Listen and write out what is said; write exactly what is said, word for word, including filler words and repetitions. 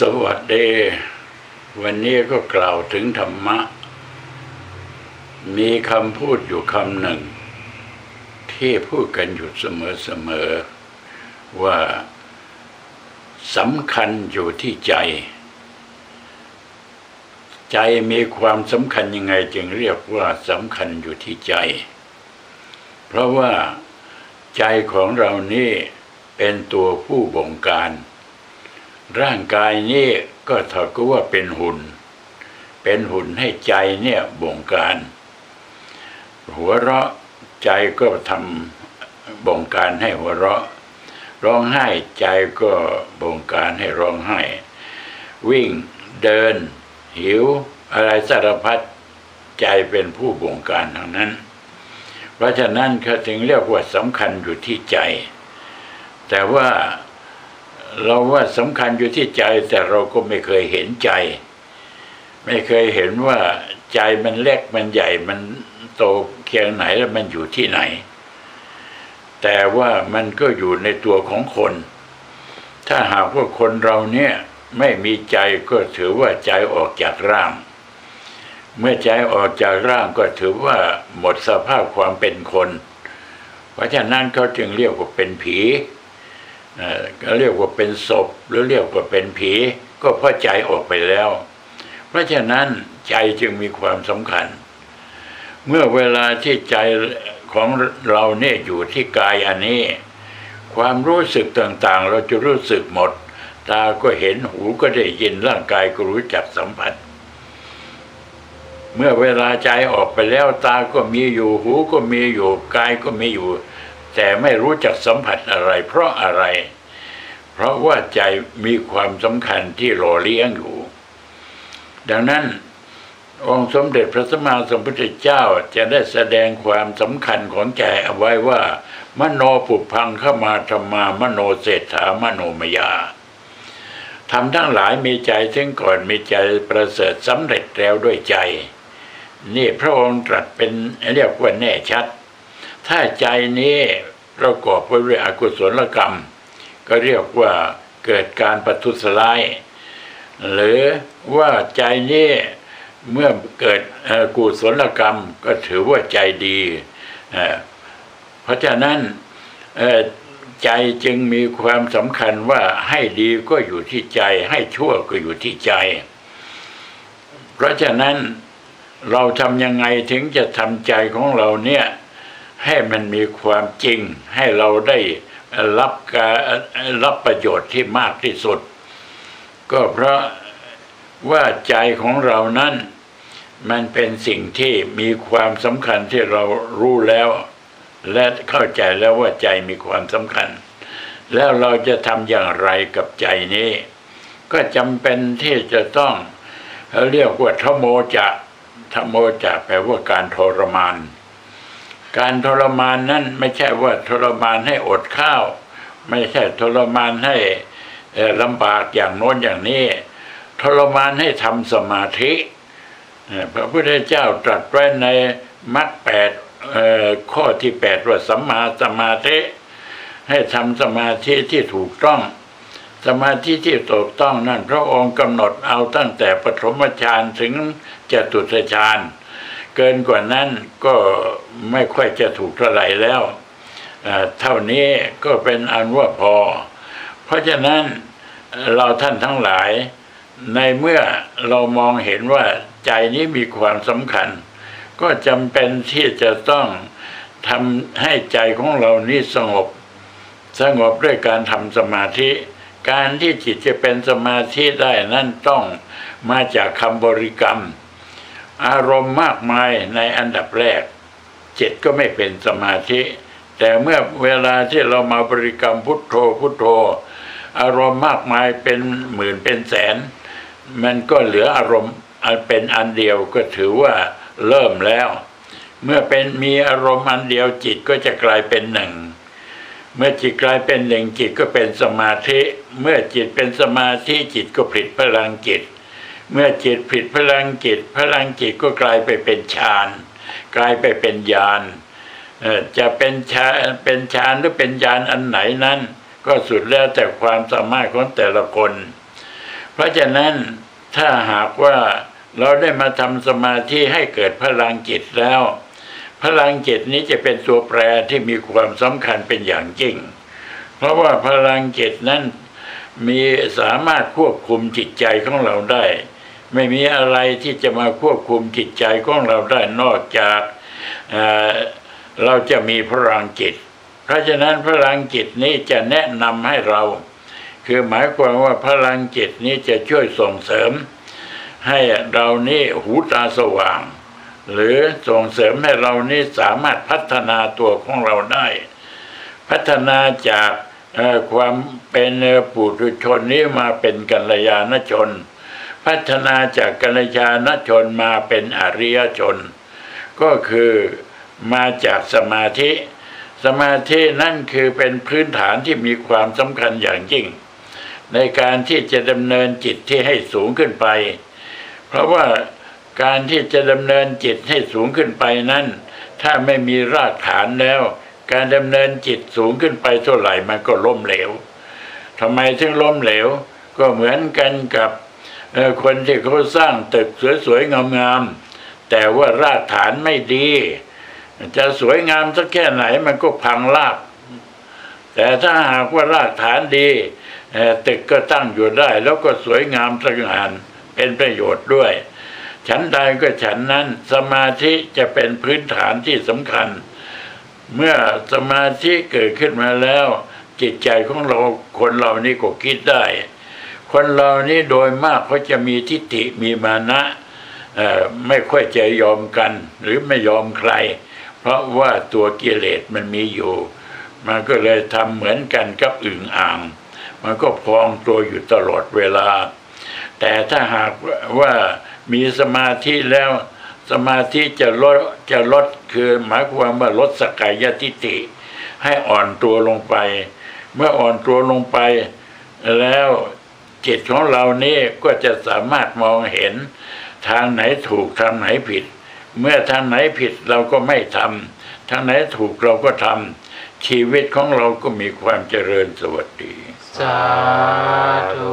สวัสดีวันนี้ก็กล่าวถึงธรรมะมีคำพูดอยู่คำหนึ่งที่พูดกันอยู่เสมอๆว่าสำคัญอยู่ที่ใจใจมีความสำคัญยังไงจึงเรียกว่าสำคัญอยู่ที่ใจเพราะว่าใจของเรานี่เป็นตัวผู้บงการร่างกายนี่ก็เท่ากับว่าเป็นหุ่นเป็นหุ่นให้ใจเนี่ยบงการหัวเราะใจก็ทำบงการให้หัวเราะร้องไห้ใจก็บงการให้ร้องไห้วิ่งเดินหิวอะไรสารพัดใจเป็นผู้บงการทั้งนั้นเพราะฉะนั้นเขาถึงเรียกว่าสำคัญอยู่ที่ใจแต่ว่าเราว่าสำคัญอยู่ที่ใจแต่เราก็ไม่เคยเห็นใจไม่เคยเห็นว่าใจมันเล็กมันใหญ่มันโตเพียงไหนแล้วมันอยู่ที่ไหนแต่ว่ามันก็อยู่ในตัวของคนถ้าหากว่าคนเราเนี่ยไม่มีใจก็ถือว่าใจออกจากร่างเมื่อใจออกจากร่างก็ถือว่าหมดสภาพความเป็นคนเพราะฉะนั้นเขาจึงเรียกว่าเป็นผีก็เรียกว่าเป็นศพหรือเรียกว่าเป็นผีก็เพราะใจออกไปแล้วเพราะฉะนั้นใจจึงมีความสำคัญเมื่อเวลาที่ใจของเราเนี่ยอยู่ที่กายอันนี้ความรู้สึกต่างๆเราจะรู้สึกหมดตาก็เห็นหูก็ได้ยินร่างกายก็รู้จักสัมผัสเมื่อเวลาใจออกไปแล้วตาก็มีอยู่หูก็มีอยู่กายก็มีอยู่แต่ไม่รู้จักสัมผัสอะไรเพราะอะไรเพราะว่าใจมีความสำคัญที่หล่อเลี้ยงอยู่ดังนั้นองค์สมเด็จพระสัมมาสัมพุทธเจ้าจะได้แสดงความสำคัญของใจเอาไว้ว่ามโนปุพังเข้ามาธรรมามโนเศรษฐามโนมยาทำทั้งหลายมีใจซึ่งก่อนมีใจประเสริฐสำเร็จแล้วด้วยใจนี่พระองค์ตรัสเป็นเรียกว่าแน่ชัดถ้าใจนี้ประกอบไปด้วยอกุศลกรรมก็เรียกว่าเกิดการประทุษร้ายหรือว่าใจนี้เมื่อเกิดอกุศลกรรมก็ถือว่าใจดีเพราะฉะนั้นใจจึงมีความสำคัญว่าให้ดีก็อยู่ที่ใจให้ชั่วก็อยู่ที่ใจเพราะฉะนั้นเราทำยังไงถึงจะทำใจของเราเนี่ยให้มันมีความจริงให้เราได้รับการรับประโยชน์ที่มากที่สุดก็เพราะว่าใจของเรานั้นมันเป็นสิ่งที่มีความสำคัญที่เรารู้แล้วและเข้าใจแล้วว่าใจมีความสำคัญแล้วเราจะทำอย่างไรกับใจนี้ก็จำเป็นที่จะต้องเรียกว่าทโมจะทโมจะแปลว่าการทรมานการทรมานนั้นไม่ใช่ว่าทรมานให้อดข้าวไม่ใช่ทรมานให้ลำบากอย่างโน้นอย่างนี้ทรมานให้ทำสมาธิพระพุทธเจ้าตรัสไว้ในมรรคแปดข้อที่แปดว่าสัมมาสมาธิให้ทำสมาธิที่ถูกต้องสมาธิที่ถูกต้องนั่นพระองค์กำหนดเอาตั้งแต่ปฐมฌานถึงจตุตฌานเกินกว่านั้นก็ไม่ค่อยจะถูกเท่าไหร่แล้วเท่านี้ก็เป็นอันว่าพอเพราะฉะนั้นเราท่านทั้งหลายในเมื่อเรามองเห็นว่าใจนี้มีความสำคัญก็จำเป็นที่จะต้องทำให้ใจของเรานี้สงบสงบด้วยการทำสมาธิการที่จิตจะเป็นสมาธิได้นั่นต้องมาจากคำบริกรรมอารมณ์มากมายในอันดับแรกจิตก็ไม่เป็นสมาธิแต่เมื่อเวลาที่เรามาบริกรรมพุทโธพุทโธอารมณ์มากมายเป็นหมื่นเป็นแสนมันก็เหลืออารมณ์เป็นอันเดียวก็ถือว่าเริ่มแล้วเมื่อเป็นมีอารมณ์อันเดียวจิตก็จะกลายเป็นหนึ่งเมื่อจิตกลายเป็นหนึ่งจิตก็เป็นสมาธิเมื่อจิตเป็นสมาธิจิตก็ผลิตพลังจิตเมื่อจิตผลิตพลังจิตพลังจิตก็กลายไปเป็นฌานกลายไปเป็นญาณจะเป็นฌานเป็นฌานหรือเป็นญาณอันไหนนั้นก็สุดแล้วแต่ความสามารถของแต่ละคน เพราะฉะนั้นถ้าหากว่าเราได้มาทำสมาธิให้เกิดพลังจิตแล้วพลังจิตนี้จะเป็นตัวแปรที่มีความสำคัญเป็นอย่างยิ่งเพราะว่าพลังจิตนั้นมีสามารถควบคุมจิตใจของเราได้ไม่มีอะไรที่จะมาควบคุมจิตใจของเราได้นอกจากเอ่อเราจะมีพลังจิตเพราะฉะนั้นพลังจิตนี้จะแนะนำให้เราคือหมายความว่าพลังจิตนี้จะช่วยส่งเสริมให้เรานี่หูตาสว่างหรือส่งเสริมให้เรานี่สามารถพัฒนาตัวของเราได้พัฒนาจากความเป็นปุถุชนนี้มาเป็นกัลยาณชนพัฒนาจากกัลยาณชนมาเป็นอริยชนก็คือมาจากสมาธิสมาธินั่นคือเป็นพื้นฐานที่มีความสำคัญอย่างยิ่งในการที่จะดำเนินจิตที่ให้สูงขึ้นไปเพราะว่าการที่จะดำเนินจิตให้สูงขึ้นไปนั้นถ้าไม่มีรากฐานแล้วการดำเนินจิตสูงขึ้นไปเท่าไหร่มันก็ล้มเหลวทำไมถึงล้มเหลวก็เหมือนกันกับคนที่เขาสร้างตึกสวยๆงามๆแต่ว่ารากฐานไม่ดีจะสวยงามสักแค่ไหนมันก็พังราบแต่ถ้าหากว่ารากฐานดีตึกก็ตั้งอยู่ได้แล้วก็สวยงามสง่าเป็นประโยชน์ด้วยฉันใดก็ฉันนั้นสมาธิจะเป็นพื้นฐานที่สำคัญเมื่อสมาธิเกิดขึ้นมาแล้วจิตใจของเราคนเรานี่ก็คิดได้คนเรานี่โดยมากเขาจะมีทิฏฐิมีมานะไม่ค่อยจะยอมกันหรือไม่ยอมใครเพราะว่าตัวกิเลสมันมีอยู่มันก็เลยทำเหมือนกันกับอึ่งอ่างมันก็พองตัวอยู่ตลอดเวลาแต่ถ้าหากว่ามีสมาธิแล้วสมาธิจะลดจะลดคือหมายความว่าลดสักกายทิฏฐิให้อ่อนตัวลงไปเมื่ออ่อนตัวลงไปแล้วจิตของเรานี่ก็จะสามารถมองเห็นทางไหนถูกทางไหนผิดเมื่อทางไหนผิดเราก็ไม่ทำทางไหนถูกเราก็ทำชีวิตของเราก็มีความเจริญสวัสดีสาธุ